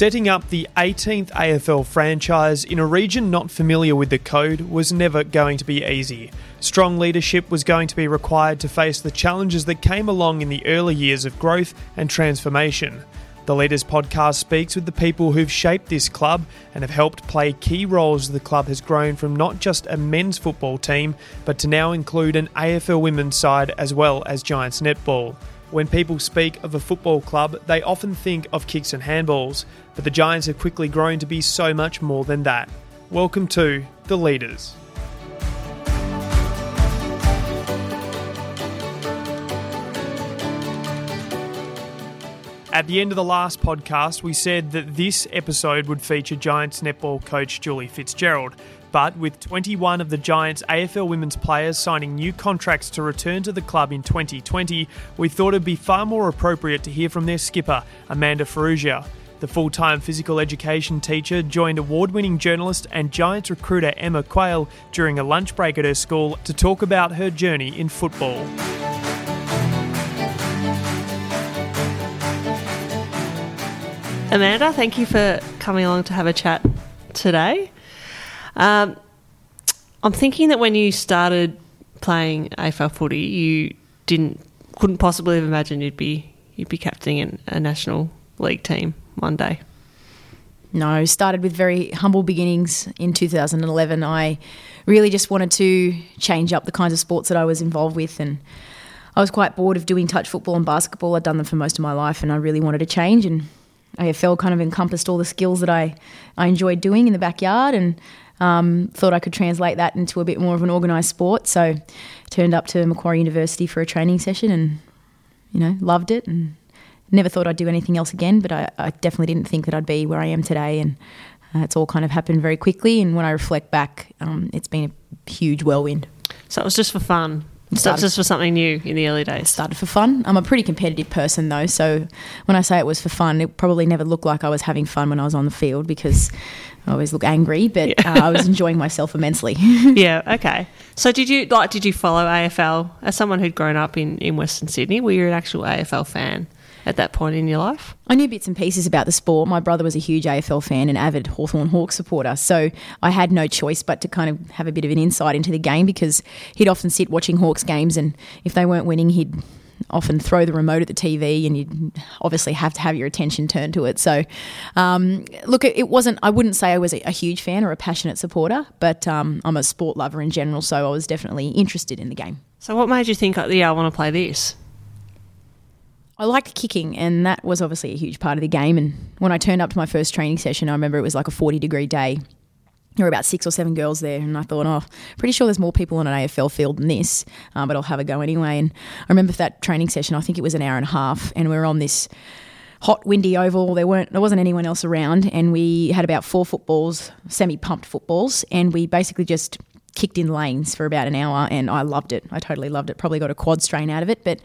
Setting up the 18th AFL franchise in a region not familiar with the code was never going to be easy. Strong leadership was going to be required to face the challenges that came along in the early years of growth and transformation. The Leaders podcast speaks with the people who've shaped this club and have helped play key roles as the club has grown from not just a men's football team, but to now include an AFL women's side as well as Giants netball. When people speak of a football club, they often think of kicks and handballs, but the Giants have quickly grown to be so much more than that. Welcome to The Leaders. At the end of the last podcast, we said that this episode would feature Giants netball coach Julie Fitzgerald. But with 21 of the Giants' AFL women's players signing new contracts to return to the club in 2020, we thought it'd be far more appropriate to hear from their skipper, Amanda Farrugia. The full-time physical education teacher joined award-winning journalist and Giants recruiter Emma Quayle during a lunch break at her school to talk about her journey in football. Amanda, thank you for coming along to have a chat today. I'm thinking that when you started playing AFL footy, you couldn't possibly have imagined you'd be captaining a national league team one day. No, started with very humble beginnings in 2011. I really just wanted to change up the kinds of sports that I was involved with, and I was quite bored of doing touch football and basketball. I'd done them for most of my life, and I really wanted to change, and AFL kind of encompassed all the skills that I enjoyed doing in the backyard, and thought I could translate that into a bit more of an organised sport. So turned up to Macquarie University for a training session and, loved it, and never thought I'd do anything else again, but I definitely didn't think that I'd be where I am today, and it's all kind of happened very quickly, and when I reflect back, it's been a huge whirlwind. So it was just for fun? So it's just for something new in the early days? Started for fun. I'm a pretty competitive person though, so when I say it was for fun, it probably never looked like I was having fun when I was on the field because I always look angry, but yeah. I was enjoying myself immensely. Yeah, okay. So did you follow AFL? As someone who'd grown up in Western Sydney, were you an actual AFL fan at that point in your life? I knew bits and pieces about the sport. My brother was a huge AFL fan and avid Hawthorn Hawks supporter, so I had no choice but to kind of have a bit of an insight into the game because he'd often sit watching Hawks games, and if they weren't winning, he'd often throw the remote at the TV, and you'd obviously have to have your attention turned to it. So, look, it wasn't – I wouldn't say I was a huge fan or a passionate supporter, but I'm a sport lover in general, so I was definitely interested in the game. So what made you think, I want to play this? I liked kicking, and that was obviously a huge part of the game, and when I turned up to my first training session, I remember it was like a 40-degree day. There were about 6 or 7 girls there, and I thought, pretty sure there's more people on an AFL field than this, but I'll have a go anyway. And I remember that training session, I think it was an hour and a half, and we were on this hot, windy oval. There wasn't anyone else around, and we had about 4 footballs, semi-pumped footballs, and we basically just kicked in lanes for about an hour, and I loved it. I totally loved it. Probably got a quad strain out of it, but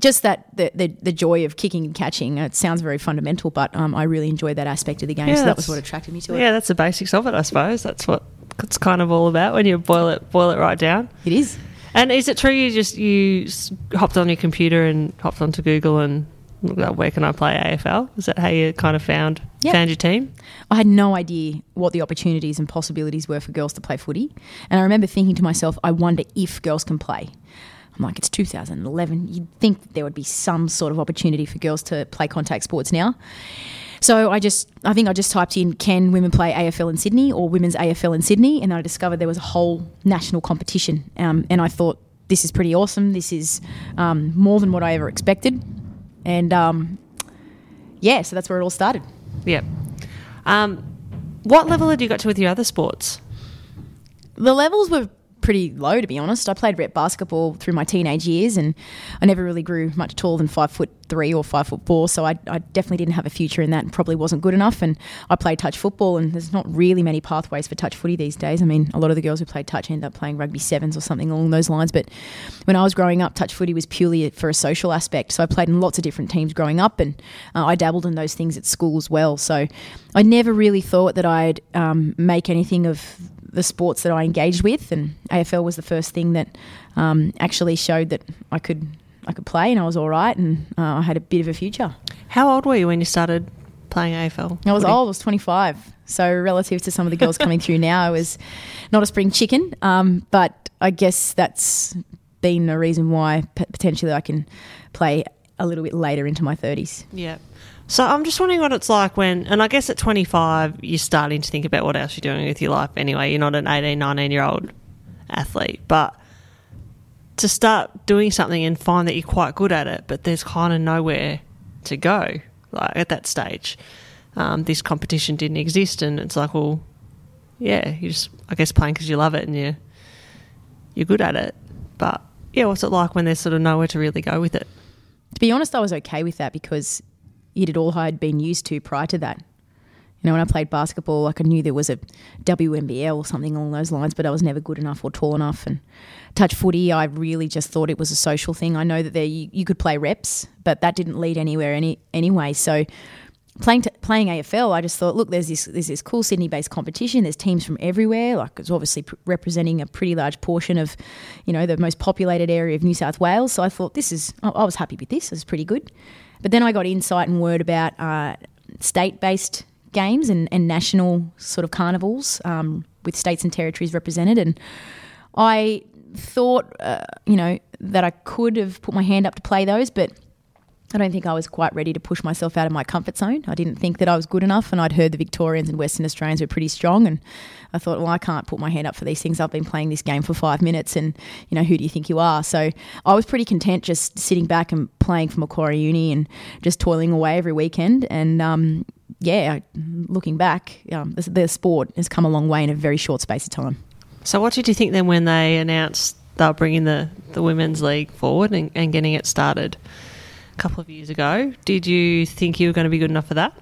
just that the joy of kicking and catching. It sounds very fundamental, but I really enjoyed that aspect of the game. Yeah, so that was what attracted me to it. Yeah, that's the basics of it, I suppose. That's what it's kind of all about when you boil it right down. It is. And is it true you hopped on your computer and hopped onto Google and looked up where can I play AFL? Is that how you kind of found your team? I had no idea what the opportunities and possibilities were for girls to play footy. And I remember thinking to myself, I wonder if girls can play. I'm like, it's 2011. You'd think that there would be some sort of opportunity for girls to play contact sports now. So I think I just typed in, can women play AFL in Sydney or women's AFL in Sydney? And I discovered there was a whole national competition. And I thought, this is pretty awesome. This is more than what I ever expected. And so that's where it all started. Yeah. What level had you got to with your other sports? The levels were pretty low, to be honest. I played rep basketball through my teenage years, and I never really grew much taller than 5'3" or 5'4", so I definitely didn't have a future in that and probably wasn't good enough. And I played touch football, and there's not really many pathways for touch footy these days. I mean, a lot of the girls who played touch end up playing rugby sevens or something along those lines, but when I was growing up, touch footy was purely for a social aspect, so I played in lots of different teams growing up, and I dabbled in those things at school as well. So I never really thought that I'd make anything of the sports that I engaged with, and AFL was the first thing that actually showed that I could play, and I was all right, and I had a bit of a future. How old were you when you started playing AFL? I was old. I was 25. So relative to some of the girls coming through now, I was not a spring chicken. But I guess that's been a reason why potentially I can play a little bit later into my 30s. Yeah. So I'm just wondering what it's like when, and I guess at 25 you're starting to think about what else you're doing with your life anyway. You're not an 18, 19-year-old athlete, but to start doing something and find that you're quite good at it, but there's kind of nowhere to go like at that stage. This competition didn't exist, and it's like, well, yeah, you're just, I guess, playing because you love it and you're good at it. But, yeah, what's it like when there's sort of nowhere to really go with it? To be honest, I was okay with that because it had all I'd been used to prior to that. You know, when I played basketball, like I knew there was a WNBL or something along those lines, but I was never good enough or tall enough. And touch footy, I really just thought it was a social thing. I know that there you could play reps, but that didn't lead anywhere anyway. So playing AFL, I just thought, look, there's this cool Sydney-based competition. There's teams from everywhere. Like it's obviously representing a pretty large portion of, you know, the most populated area of New South Wales. So I thought I was happy with this. It was pretty good. But then I got insight and word about state-based games and national sort of carnivals with states and territories represented, and I thought that I could have put my hand up to play those, but I don't think I was quite ready to push myself out of my comfort zone. I didn't think that I was good enough, and I'd heard the Victorians and Western Australians were pretty strong, and I thought, well, I can't put my hand up for these things. I've been playing this game for 5 minutes and, you know, who do you think you are? So I was pretty content just sitting back and playing for Macquarie Uni and just toiling away every weekend. And, looking back, the sport has come a long way in a very short space of time. So what did you think then when they announced they were bringing the Women's League forward and getting it started a couple of years ago? Did you think you were going to be good enough for that?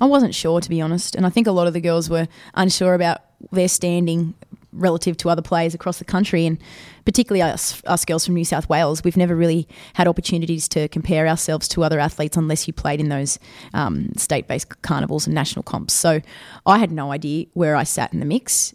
I wasn't sure, to be honest, and I think a lot of the girls were unsure about their standing relative to other players across the country, and particularly us girls from New South Wales. We've never really had opportunities to compare ourselves to other athletes unless you played in those state-based carnivals and national comps. So I had no idea where I sat in the mix.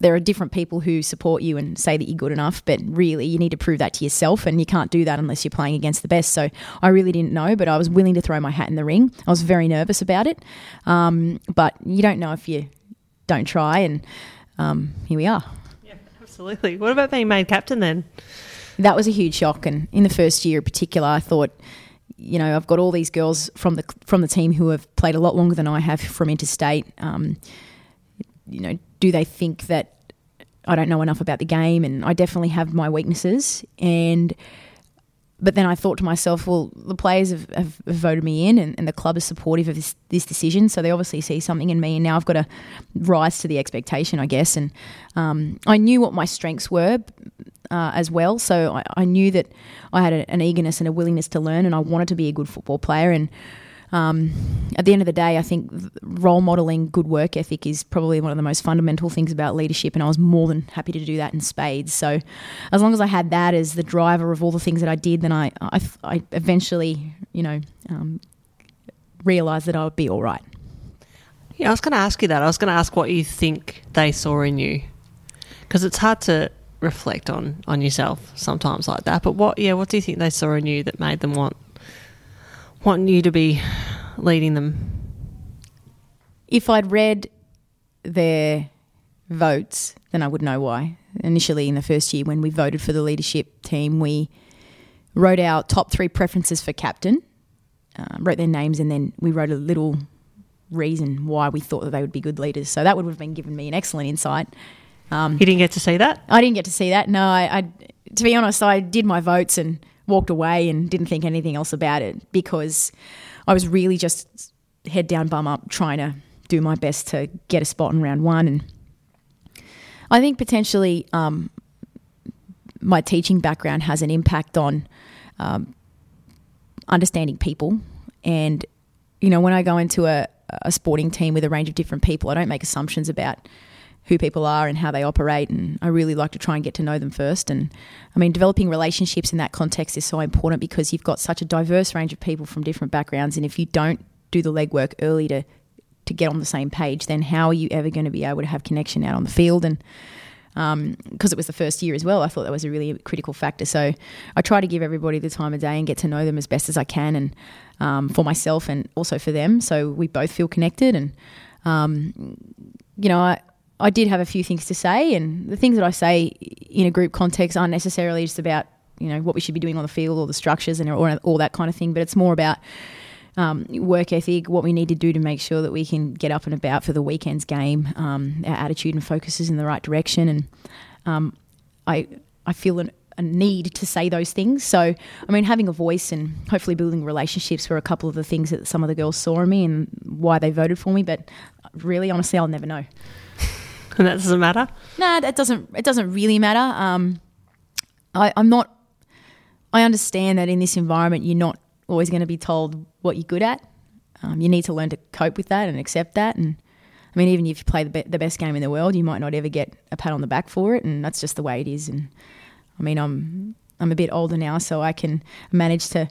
There are different people who support you and say that you're good enough, but really you need to prove that to yourself, and you can't do that unless you're playing against the best. So I really didn't know, but I was willing to throw my hat in the ring. I was very nervous about it, but you don't know if you don't try, and here we are. Yeah, absolutely. What about being made captain then? That was a huge shock, and in the first year in particular I thought, you know, I've got all these girls from the team who have played a lot longer than I have from interstate. Do they think that I don't know enough about the game? And I definitely have my weaknesses. But then I thought to myself, well, the players have voted me in and the club is supportive of this decision, so they obviously see something in me, and now I've got to rise to the expectation, I guess. And I knew what my strengths were as well, so I knew that I had an eagerness and a willingness to learn, and I wanted to be a good football player. And at the end of the day, I think role modelling good work ethic is probably one of the most fundamental things about leadership, and I was more than happy to do that in spades. So as long as I had that as the driver of all the things that I did, then I eventually, realised that I would be all right. Yeah, I was going to ask you that. I was going to ask what you think they saw in you, because it's hard to reflect on yourself sometimes like that. But what do you think they saw in you that made them want you to be leading them? If I'd read their votes, then I would know why. Initially in the first year when we voted for the leadership team, we wrote our top 3 preferences for captain, wrote their names, and then we wrote a little reason why we thought that they would be good leaders. So that would have been giving me an excellent insight. You didn't get to see that? I didn't get to see that. No, I to be honest, I did my votes and walked away and didn't think anything else about it, because I was really just head down, bum up, trying to do my best to get a spot in round one. And I think potentially my teaching background has an impact on understanding people. And, you know, when I go into a sporting team with a range of different people, I don't make assumptions about who people are and how they operate, and I really like to try and get to know them first. And I mean, developing relationships in that context is so important, because you've got such a diverse range of people from different backgrounds, and if you don't do the legwork early to get on the same page, then how are you ever going to be able to have connection out on the field? And because it was the first year as well. I thought that was a really critical factor. So I try to give everybody the time of day and get to know them as best as I can, and for myself and also for them, so we both feel connected. And, you know, I did have a few things to say, and the things that I say in a group context aren't necessarily just about, you know, what we should be doing on the field or the structures and all that kind of thing, but it's more about work ethic, what we need to do to make sure that we can get up and about for the weekend's game, our attitude and focus is in the right direction. And I feel a need to say those things. So, I mean, having a voice and hopefully building relationships were a couple of the things that some of the girls saw in me and why they voted for me, but really, honestly, I'll never know. And that doesn't matter? No, that doesn't. It doesn't really matter. I understand that in this environment you're not always going to be told what you're good at. You need to learn to cope with that and accept that. And I mean, even if you play the best game in the world, you might not ever get a pat on the back for it, and that's just the way it is. And I mean, I'm a bit older now, so I can manage to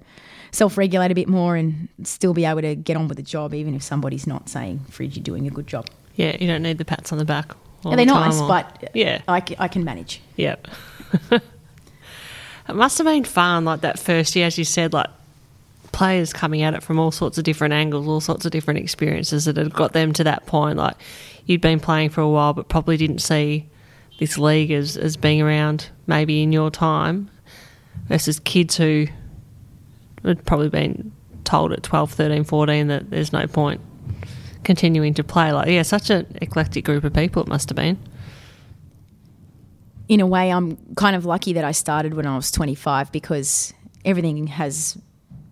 self-regulate a bit more and still be able to get on with the job, even if somebody's not saying, "Fridge, you're doing a good job." Yeah, you don't need the pats on the back. Yeah, they're nice, but yeah, I can manage. Yeah. It must have been fun, like that first year, as you said, like players coming at it from all sorts of different angles, all sorts of different experiences that had got them to that point. Like you'd been playing for a while but probably didn't see this league as being around maybe in your time versus kids who had probably been told at 12, 13, 14 that there's no point continuing to play. Like, yeah, such an eclectic group of people it must have been. In a way, I'm kind of lucky that I started when I was 25 because everything has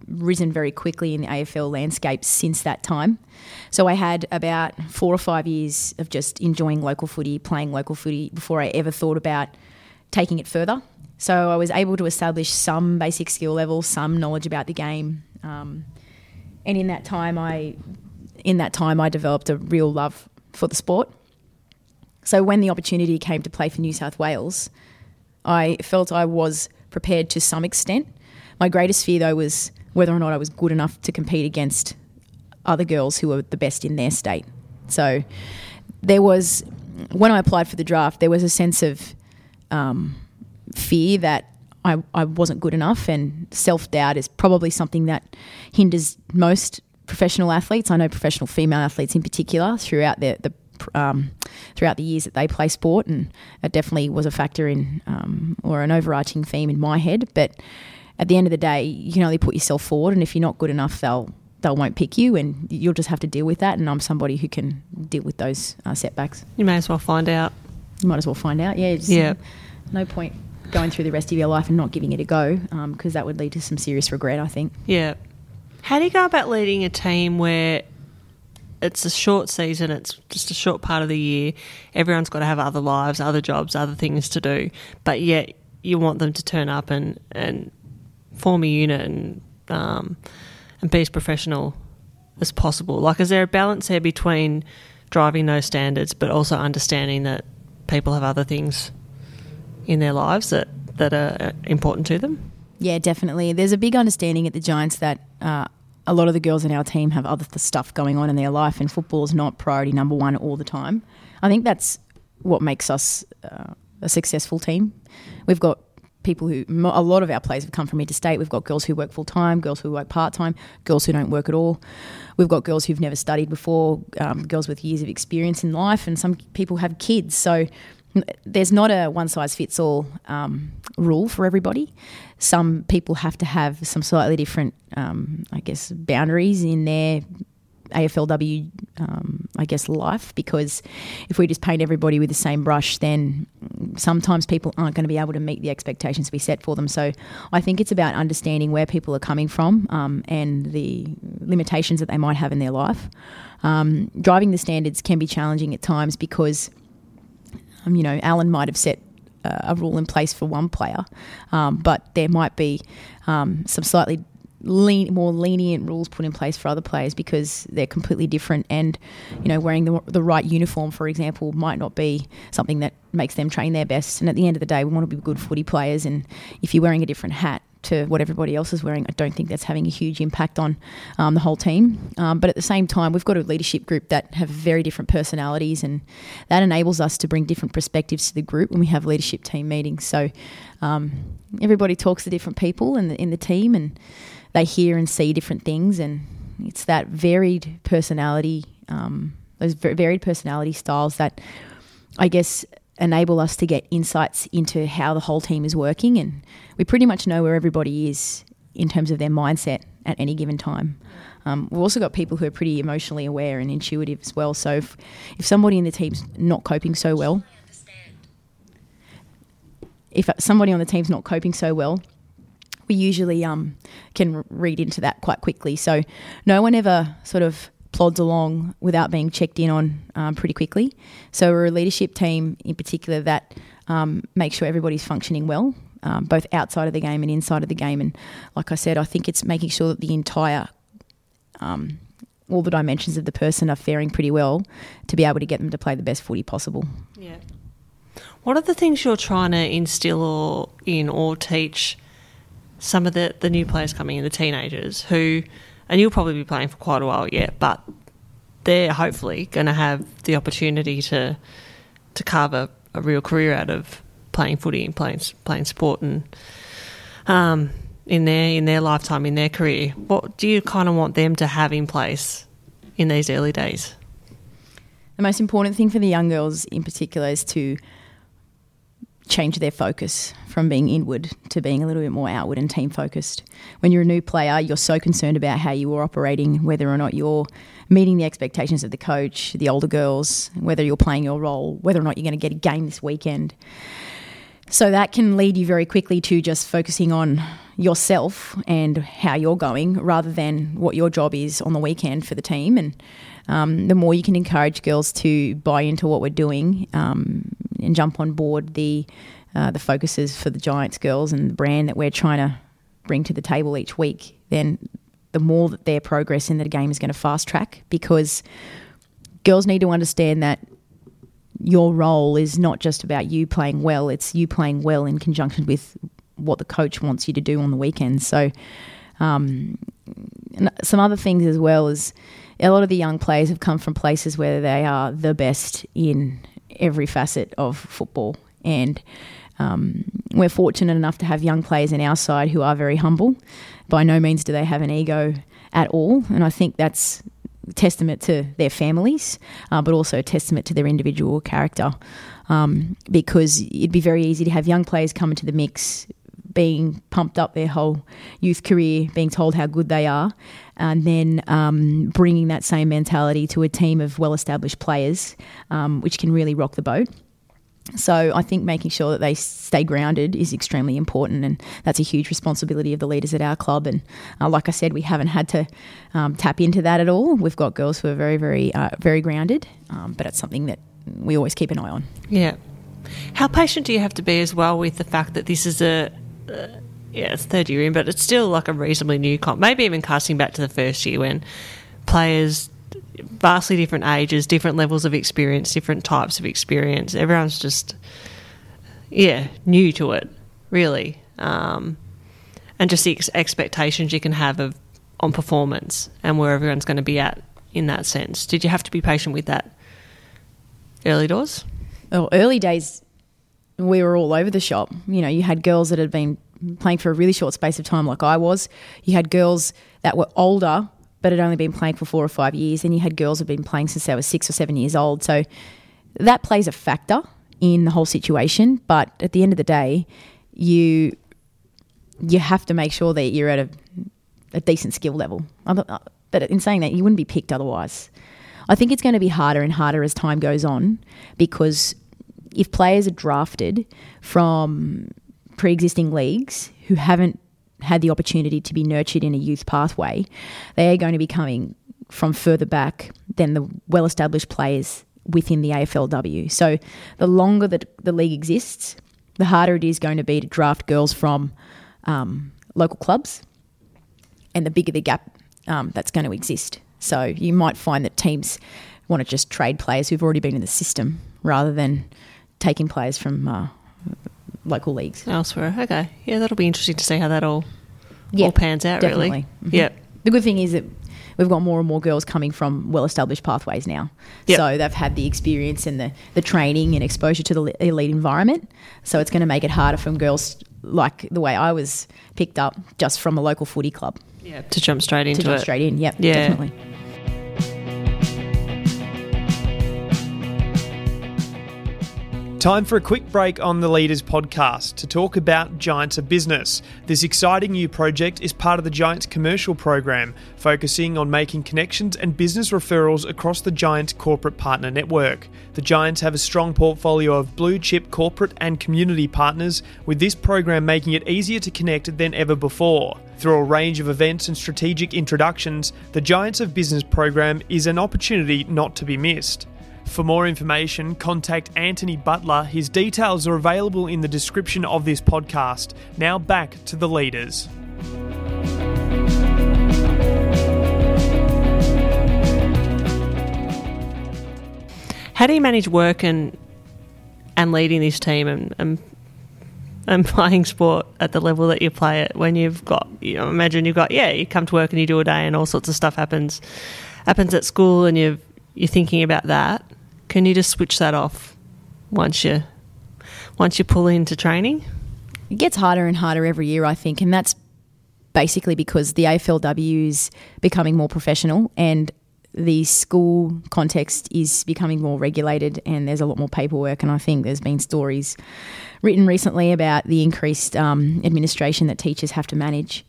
risen very quickly in the AFL landscape since that time. So I had about 4 or 5 years of just enjoying local footy, playing local footy before I ever thought about taking it further. So I was able to establish some basic skill level, some knowledge about the game. And in that time I developed a real love for the sport. So when the opportunity came to play for New South Wales, I felt I was prepared to some extent. My greatest fear, though, was whether or not I was good enough to compete against other girls who were the best in their state. So when I applied for the draft, there was a sense of fear that I wasn't good enough, and self-doubt is probably something that hinders most professional athletes. I know professional female athletes in particular throughout throughout the years that they play sport, and it definitely was a factor in or an overarching theme in my head. But at the end of the day, you can only put yourself forward, and if you're not good enough, they won't pick you, and you'll just have to deal with that. And I'm somebody who can deal with those setbacks. You might as well find out. Yeah. No point going through the rest of your life and not giving it a go, because that would lead to some serious regret, I think. Yeah. How do you go about leading a team where it's a short season, it's just a short part of the year, everyone's got to have other lives, other jobs, other things to do, but yet you want them to turn up and form a unit and be as professional as possible? Like, is there a balance there between driving those standards but also understanding that people have other things in their lives that are important to them? Yeah, definitely. There's a big understanding at the Giants that a lot of the girls in our team have other stuff going on in their life, and football is not priority number one all the time. I think that's what makes us a successful team. We've got people who, a lot of our players have come from interstate. We've got girls who work full-time, girls who work part-time, girls who don't work at all. We've got girls who've never studied before, girls with years of experience in life, and some people have kids. So there's not a one-size-fits-all rule for everybody. Some people have to have some slightly different, boundaries in their AFLW, life, because if we just paint everybody with the same brush, then sometimes people aren't going to be able to meet the expectations we set for them. So I think it's about understanding where people are coming from and the limitations that they might have in their life. Driving the standards can be challenging at times because – Alan might have set a rule in place for one player, but there might be some slightly more lenient rules put in place for other players because they're completely different. And, you know, wearing the right uniform, for example, might not be something that makes them train their best. And at the end of the day, we want to be good footy players. And if you're wearing a different hat to what everybody else is wearing, I don't think that's having a huge impact on the whole team. But at the same time, we've got a leadership group that have very different personalities, and that enables us to bring different perspectives to the group when we have leadership team meetings. So everybody talks to different people in the team, and they hear and see different things, and it's that varied personality, those varied personality styles that I guess enable us to get insights into how the whole team is working, and we pretty much know where everybody is in terms of their mindset at any given time. We've also got people who are pretty emotionally aware and intuitive as well, so if somebody in the team's not coping so well, we usually can read into that quite quickly. So no one ever sort of plods along without being checked in on pretty quickly. So we're a leadership team in particular that makes sure everybody's functioning well, both outside of the game and inside of the game. And like I said, I think it's making sure that the entire, all the dimensions of the person are faring pretty well to be able to get them to play the best footy possible. Yeah. What are the things you're trying to instill in or teach some of the new players coming in, the teenagers, who, and you'll probably be playing for quite a while yet, but they're hopefully going to have the opportunity to carve a real career out of playing footy and playing sport, and in their lifetime, in their career? What do you kind of want them to have in place in these early days? The most important thing for the young girls in particular is to change their focus from being inward to being a little bit more outward and team focused. When you're a new player, you're so concerned about how you are operating, whether or not you're meeting the expectations of the coach, the older girls, whether you're playing your role, whether or not you're going to get a game this weekend. So that can lead you very quickly to just focusing on yourself and how you're going rather than what your job is on the weekend for the team. And the more you can encourage girls to buy into what we're doing and jump on board the focuses for the Giants girls and the brand that we're trying to bring to the table each week, then the more that their progress in the game is going to fast track, because girls need to understand that your role is not just about you playing well, it's you playing well in conjunction with what the coach wants you to do on the weekends. So and some other things as well is a lot of the young players have come from places where they are the best in every facet of football, and we're fortunate enough to have young players in our side who are very humble. By no means do they have an ego at all, and I think that's a testament to their families but also a testament to their individual character, because it'd be very easy to have young players come into the mix being pumped up their whole youth career, being told how good they are, and then bringing that same mentality to a team of well-established players, which can really rock the boat. So I think making sure that they stay grounded is extremely important, and that's a huge responsibility of the leaders at our club. And like I said, we haven't had to tap into that at all. We've got girls who are very, very, very grounded, but it's something that we always keep an eye on. Yeah. How patient do you have to be as well with the fact that this is it's third year in, but it's still like a reasonably new comp, maybe even casting back to the first year when players, vastly different ages, different levels of experience, different types of experience, everyone's just new to it really, and just the expectations you can have on performance and where everyone's going to be at in that sense. Did you have to be patient with that early days? We were all over the shop. You know, you had girls that had been playing for a really short space of time like I was. You had girls that were older but had only been playing for 4 or 5 years, and you had girls who had been playing since they were 6 or 7 years old. So that plays a factor in the whole situation, but at the end of the day, you have to make sure that you're at a decent skill level. But in saying that, you wouldn't be picked otherwise. I think it's going to be harder and harder as time goes on, because if players are drafted from pre-existing leagues who haven't had the opportunity to be nurtured in a youth pathway, they are going to be coming from further back than the well-established players within the AFLW. So the longer that the league exists, the harder it is going to be to draft girls from local clubs, and the bigger the gap that's going to exist. So you might find that teams want to just trade players who've already been in the system rather than taking players from local leagues elsewhere. Okay, yeah, that'll be interesting to see how that all all pans out, definitely. Really. Mm-hmm. Yeah. The good thing is that we've got more and more girls coming from well-established pathways now. Yep. So they've had the experience and the training and exposure to the elite environment. So it's going to make it harder for girls, like the way I was picked up, just from a local footy club. Yeah, to jump straight into it. Yeah, definitely. Time for a quick break on the Leaders podcast to talk about Giants of Business. This exciting new project is part of the Giants commercial program, focusing on making connections and business referrals across the Giants corporate partner network. The Giants have a strong portfolio of blue chip corporate and community partners, with this program making it easier to connect than ever before. Through a range of events and strategic introductions, the Giants of Business program is an opportunity not to be missed. For more information, contact Antony Butler. His details are available in the description of this podcast. Now back to the Leaders. How do you manage work and leading this team and playing sport at the level that you play it when you've got, you know, imagine you've got, you come to work and you do a day and all sorts of stuff happens at school and you're thinking about that. Can you just switch that off once you pull into training? It gets harder and harder every year, I think, and that's basically because the AFLW is becoming more professional and the school context is becoming more regulated and there's a lot more paperwork, and I think there's been stories written recently about the increased administration that teachers have to manage.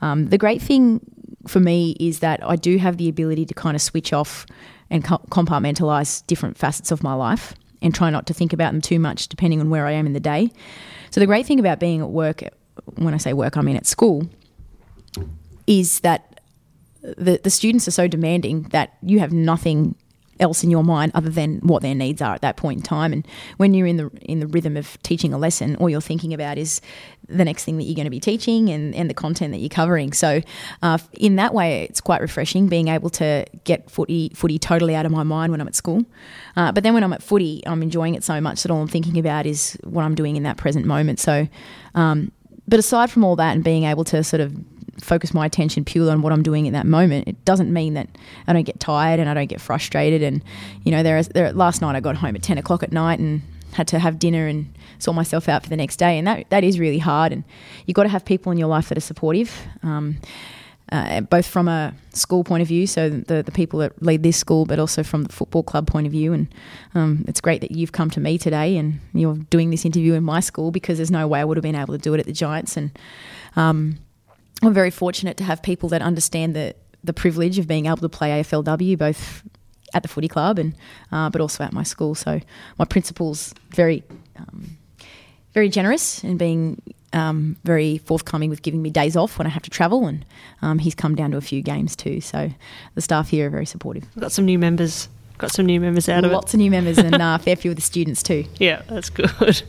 The great thing for me is that I do have the ability to kind of switch off and compartmentalise different facets of my life and try not to think about them too much depending on where I am in the day. So the great thing about being at work, when I say work I mean at school, is that the students are so demanding that you have nothing else in your mind other than what their needs are at that point in time. And when you're in the rhythm of teaching a lesson, all you're thinking about is the next thing that you're going to be teaching and the content that you're covering. So in that way, it's quite refreshing being able to get footy totally out of my mind when I'm at school. But then when I'm at footy, I'm enjoying it so much that all I'm thinking about is what I'm doing in that present moment. So, but aside from all that and being able to sort of focus my attention purely on what I'm doing in that moment, it doesn't mean that I don't get tired and I don't get frustrated. And, you know, last night I got home at 10 o'clock at night and had to have dinner and sort myself out for the next day, and that is really hard. And you've got to have people in your life that are supportive, both from a school point of view, so the people that lead this school, but also from the football club point of view. And it's great that you've come to me today and you're doing this interview in my school, because there's no way I would have been able to do it at the Giants. And I'm very fortunate to have people that understand the privilege of being able to play AFLW, both at the footy club and but also at my school. So my principal's very, very generous and being very forthcoming with giving me days off when I have to travel, and he's come down to a few games too. So the staff here are very supportive. We've got some new members. Out of it. Lots of new members and a fair few of the students too. Yeah, that's good.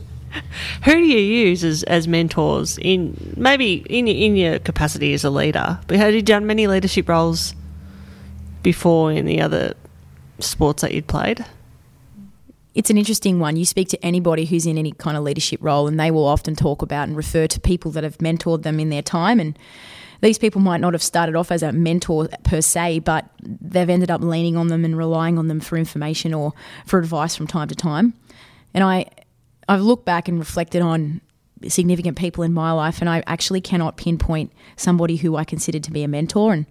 Who do you use as mentors in your capacity as a leader? But had you done many leadership roles before in the other sports that you'd played? It's an interesting one. You speak to anybody who's in any kind of leadership role and they will often talk about and refer to people that have mentored them in their time, and these people might not have started off as a mentor per se, but they've ended up leaning on them and relying on them for information or for advice from time to time. And I've looked back and reflected on significant people in my life, and I actually cannot pinpoint somebody who I considered to be a mentor. And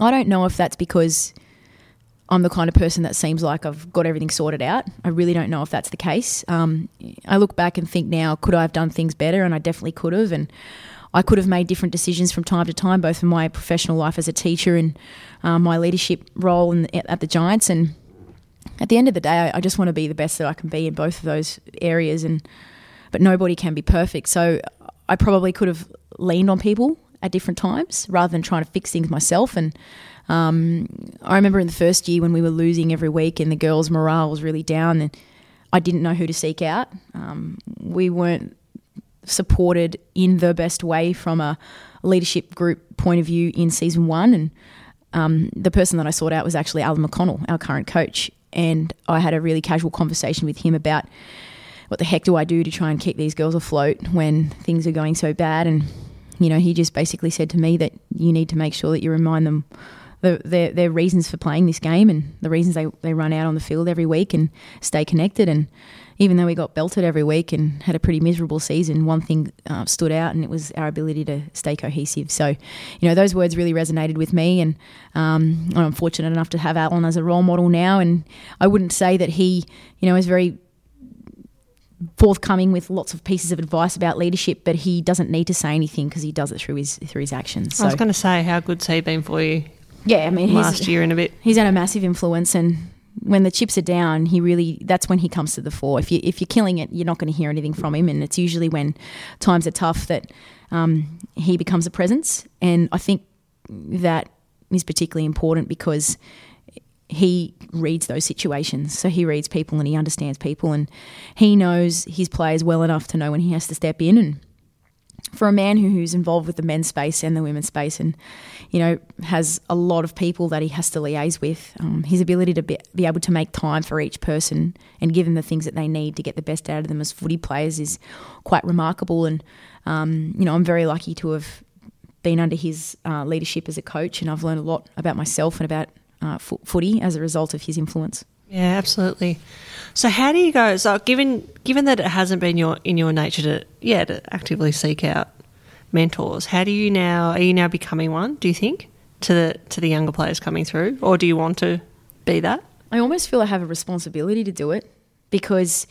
I don't know if that's because I'm the kind of person that seems like I've got everything sorted out. I really don't know if that's the case. I look back and think now, could I have done things better? And I definitely could have. And I could have made different decisions from time to time, both in my professional life as a teacher and my leadership role at the Giants. And at the end of the day, I just want to be the best that I can be in both of those areas, but nobody can be perfect. So I probably could have leaned on people at different times rather than trying to fix things myself. And I remember in the first year when we were losing every week and the girls' morale was really down, and I didn't know who to seek out. We weren't supported in the best way from a leadership group point of view in season one, and the person that I sought out was actually Alan McConnell, our current coach. And I had a really casual conversation with him about what the heck do I do to try and keep these girls afloat when things are going so bad. And you know, he just basically said to me that you need to make sure that you remind them their reasons for playing this game and the reasons they run out on the field every week and stay connected. And even though we got belted every week and had a pretty miserable season, one thing stood out, and it was our ability to stay cohesive. So, you know, those words really resonated with me, and I'm fortunate enough to have Alan as a role model now. And I wouldn't say that he, you know, is very forthcoming with lots of pieces of advice about leadership, but he doesn't need to say anything because he does it through his actions. So. I was going to say, how good's he been for you? Yeah, I mean, last year and a bit. He's had a massive influence, and when the chips are down, he really, that's when he comes to the fore. If you're killing it, you're not going to hear anything from him, and it's usually when times are tough that he becomes a presence. And I think that is particularly important because he reads those situations. So he reads people and he understands people, and he knows his players well enough to know when he has to step in. And for a man who's involved with the men's space and the women's space, and, you know, has a lot of people that he has to liaise with, his ability to be able to make time for each person and give them the things that they need to get the best out of them as footy players is quite remarkable. And, you know, I'm very lucky to have been under his leadership as a coach, and I've learned a lot about myself and about footy as a result of his influence. Yeah, absolutely. So how do you go? So given that it hasn't been in your nature to actively seek out mentors, how do you now? Are you now becoming one? Do you think to the younger players coming through, or do you want to be that? I almost feel I have a responsibility to do it because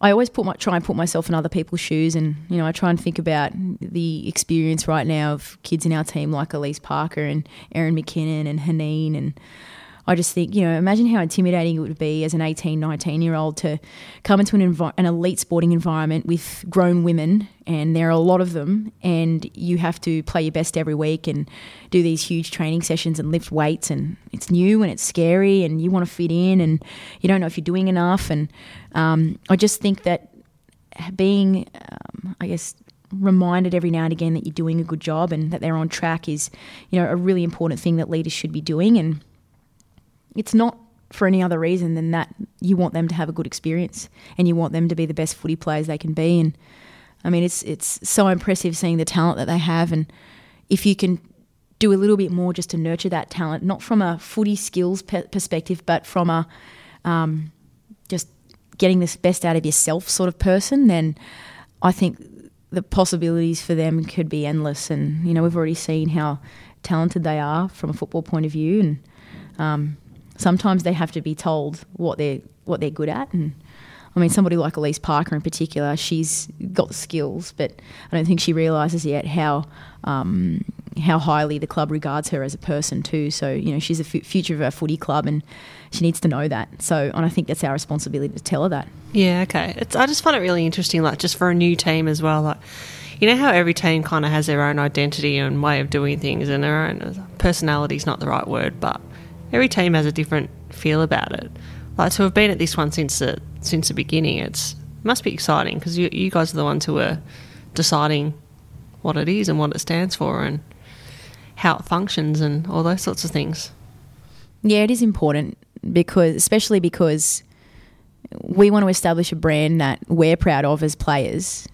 I always try and put myself in other people's shoes, and, you know, I try and think about the experience right now of kids in our team like Elise Parker and Aaron McKinnon and Haneen, and I just think, you know, imagine how intimidating it would be as an 18, 19-year-old to come into an elite sporting environment with grown women, and there are a lot of them, and you have to play your best every week and do these huge training sessions and lift weights, and it's new and it's scary and you want to fit in and you don't know if you're doing enough. And I just think that being, reminded every now and again that you're doing a good job and that they're on track is, you know, a really important thing that leaders should be doing. And it's not for any other reason than that you want them to have a good experience and you want them to be the best footy players they can be. And, I mean, it's so impressive seeing the talent that they have, and if you can do a little bit more just to nurture that talent, not from a footy skills perspective but from a just getting the best out of yourself sort of person, then I think the possibilities for them could be endless. And, you know, we've already seen how talented they are from a football point of view, and sometimes they have to be told what they're good at. And I mean, somebody like Elise Parker in particular, she's got the skills, but I don't think she realises yet how highly the club regards her as a person too. So, you know, she's the future of her footy club, and she needs to know that. So, and I think that's our responsibility to tell her that. Yeah, okay. I just find it really interesting, like just for a new team as well, like. You know how every team kind of has their own identity and way of doing things and their own personality is not the right word, but every team has a different feel about it. Like to have been at this one since the beginning, it must be exciting because you guys are the ones who are deciding what it is and what it stands for and how it functions and all those sorts of things. Yeah, it is important because we want to establish a brand that we're proud of as players.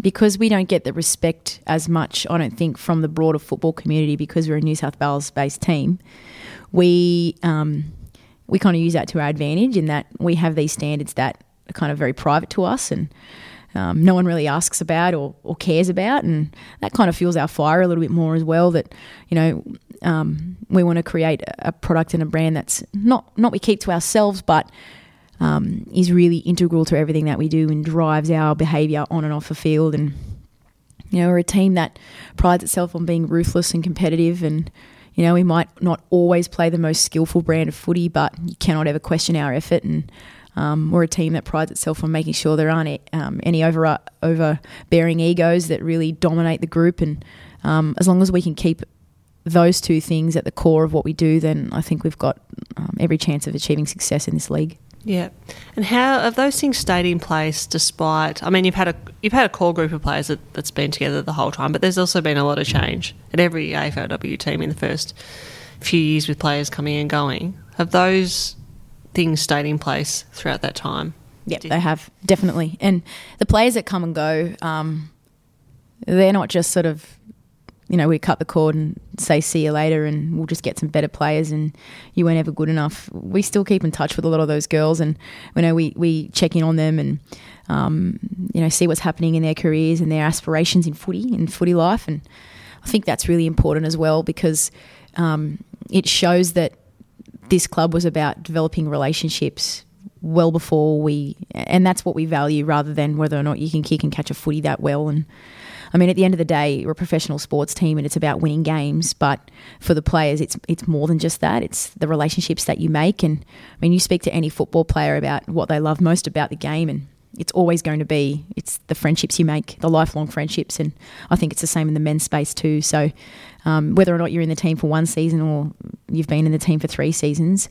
Because we don't get the respect as much, I don't think, from the broader football community because we're a New South Wales-based team, we kind of use that to our advantage in that we have these standards that are kind of very private to us and no one really asks about or cares about, and that kind of fuels our fire a little bit more as well, that, you know, we want to create a product and a brand that's not we keep to ourselves but is really integral to everything that we do and drives our behaviour on and off the field. And, you know, we're a team that prides itself on being ruthless and competitive, and, you know, we might not always play the most skillful brand of footy, but you cannot ever question our effort. And we're a team that prides itself on making sure there aren't any overbearing egos that really dominate the group. And as long as we can keep those two things at the core of what we do, then I think we've got every chance of achieving success in this league. Yeah, and how have those things stayed in place despite? I mean, you've had a core group of players that's been together the whole time, but there's also been a lot of change at every AFLW team in the first few years with players coming and going. Have those things stayed in place throughout that time? Yeah, they have, definitely. And the players that come and go, they're not just sort of you know, we cut the cord and say see you later and we'll just get some better players and you weren't ever good enough. We still keep in touch with a lot of those girls and, you know, we check in on them and, you know, see what's happening in their careers and their aspirations in footy and footy life. And I think that's really important as well because it shows that this club was about developing relationships well before we – and that's what we value rather than whether or not you can kick and catch a footy that well. And I mean, at the end of the day, we're a professional sports team and it's about winning games, but for the players, it's more than just that. It's the relationships that you make. And I mean, you speak to any football player about what they love most about the game and it's always going to be – it's the friendships you make, the lifelong friendships, and I think it's the same in the men's space too. So whether or not you're in the team for one season or you've been in the team for three seasons,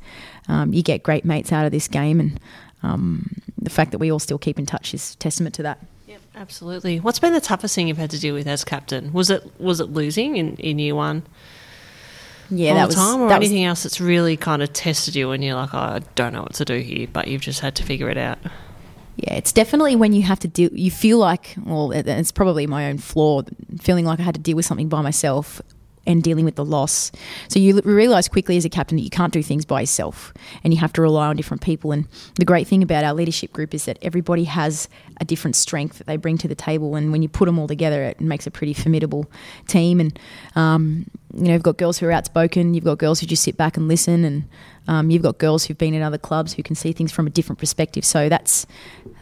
you get great mates out of this game, and the fact that we all still keep in touch is testament to that. Yep, absolutely. What's been the toughest thing you've had to deal with as captain? Was it losing in year one? Yeah, that was time, or anything else that's really kind of tested you and you're like, oh, I don't know what to do here, but you've just had to figure it out? Yeah, it's definitely when you have to deal – you feel like – well, it's probably my own flaw, feeling like I had to deal with something by myself and dealing with the loss. So you realise quickly as a captain that you can't do things by yourself and you have to rely on different people. And the great thing about our leadership group is that everybody has a different strength that they bring to the table, and when you put them all together, it makes a pretty formidable team. And, you know, you've got girls who are outspoken, you've got girls who just sit back and listen, and you've got girls who've been in other clubs who can see things from a different perspective. So that's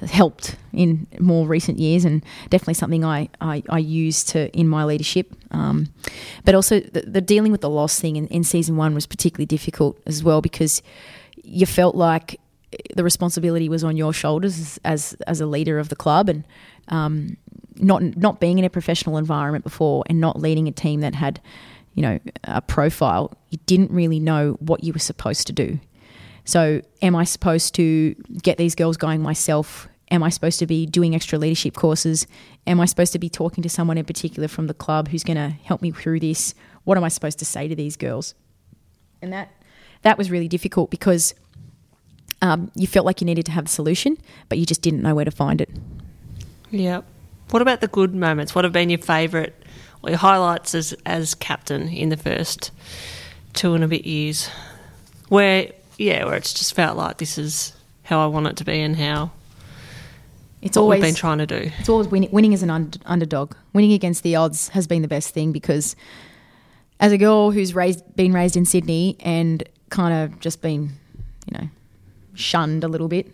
helped in more recent years and definitely something I use to in my leadership. But also the dealing with the loss thing in season one was particularly difficult as well because you felt like the responsibility was on your shoulders as a leader of the club, and not being in a professional environment before and not leading a team that had, you know, a profile, you didn't really know what you were supposed to do. So am I supposed to get these girls going myself? Am I supposed to be doing extra leadership courses? Am I supposed to be talking to someone in particular from the club who's going to help me through this? What am I supposed to say to these girls? And that was really difficult because you felt like you needed to have a solution, but you just didn't know where to find it. Yeah. What about the good moments? What have been your favourite or your highlights as captain in the first 2 and a bit years where it's just felt like this is how I want it to be and how it's always been trying to do? It's always winning as an underdog. Winning against the odds has been the best thing because as a girl who's been raised in Sydney and kind of just been, you know, shunned a little bit,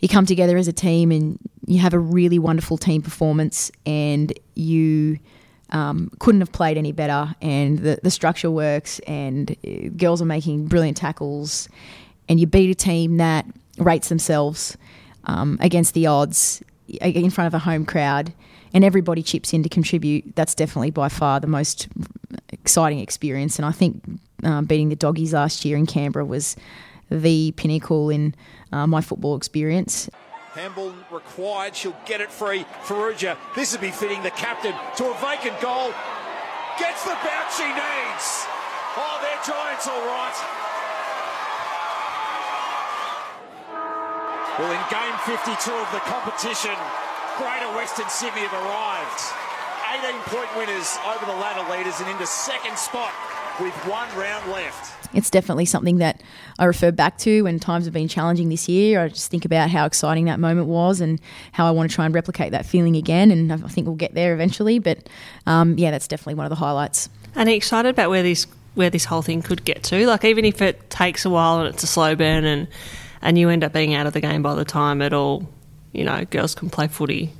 you come together as a team and you have a really wonderful team performance and you couldn't have played any better, and the structure works and girls are making brilliant tackles, and you beat a team that rates themselves against the odds in front of a home crowd, and everybody chips in to contribute. That's definitely by far the most exciting experience, and I think beating the Doggies last year in Canberra was the pinnacle in my football experience. Handball required, she'll get it free. Farrugia, this would be fitting the captain to a vacant goal. Gets the bounce she needs. Oh, they're Giants all right. Well, in game 52 of the competition, Greater Western Sydney have arrived. 18-point winners over the ladder leaders and into second spot with one round left. It's definitely something that I refer back to when times have been challenging this year. I just think about how exciting that moment was and how I want to try and replicate that feeling again, and I think we'll get there eventually. But, yeah, that's definitely one of the highlights. And are you excited about where this whole thing could get to? Like, even if it takes a while and it's a slow burn and you end up being out of the game by the time it all, you know, girls can play footy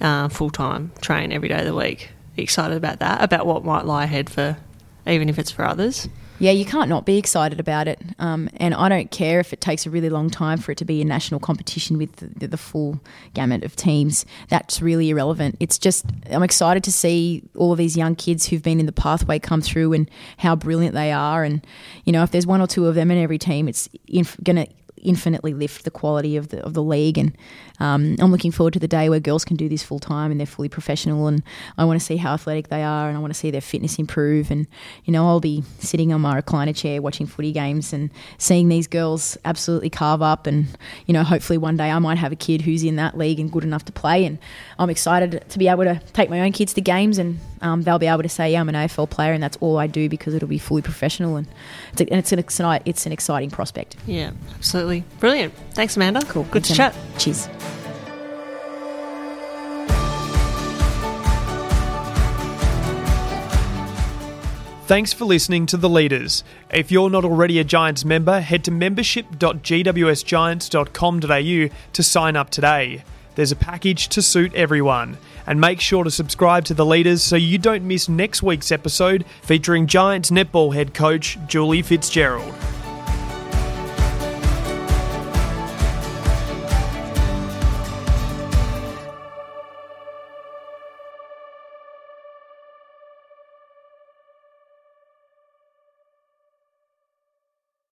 full-time, train every day of the week. Are you excited about that, about what might lie ahead for even if it's for others? Yeah, you can't not be excited about it, and I don't care if it takes a really long time for it to be a national competition with the full gamut of teams. That's really irrelevant. It's just I'm excited to see all of these young kids who've been in the pathway come through and how brilliant they are, and, you know, if there's one or two of them in every team, it's going to infinitely lift the quality of the league. And I'm looking forward to the day where girls can do this full time and they're fully professional. And I want to see how athletic they are, and I want to see their fitness improve. And you know, I'll be sitting on my recliner chair watching footy games and seeing these girls absolutely carve up. And you know, hopefully one day I might have a kid who's in that league and good enough to play. And I'm excited to be able to take my own kids to games, and they'll be able to say, "Yeah, I'm an AFL player, and that's all I do," because it'll be fully professional. And it's an exciting prospect. Yeah, absolutely. Brilliant. Thanks, Amanda. Cool. Good to chat. Cheers. Thanks for listening to The Leaders. If you're not already a Giants member, head to membership.gwsgiants.com.au to sign up today. There's a package to suit everyone. And make sure to subscribe to The Leaders so you don't miss next week's episode featuring Giants netball head coach Julie Fitzgerald.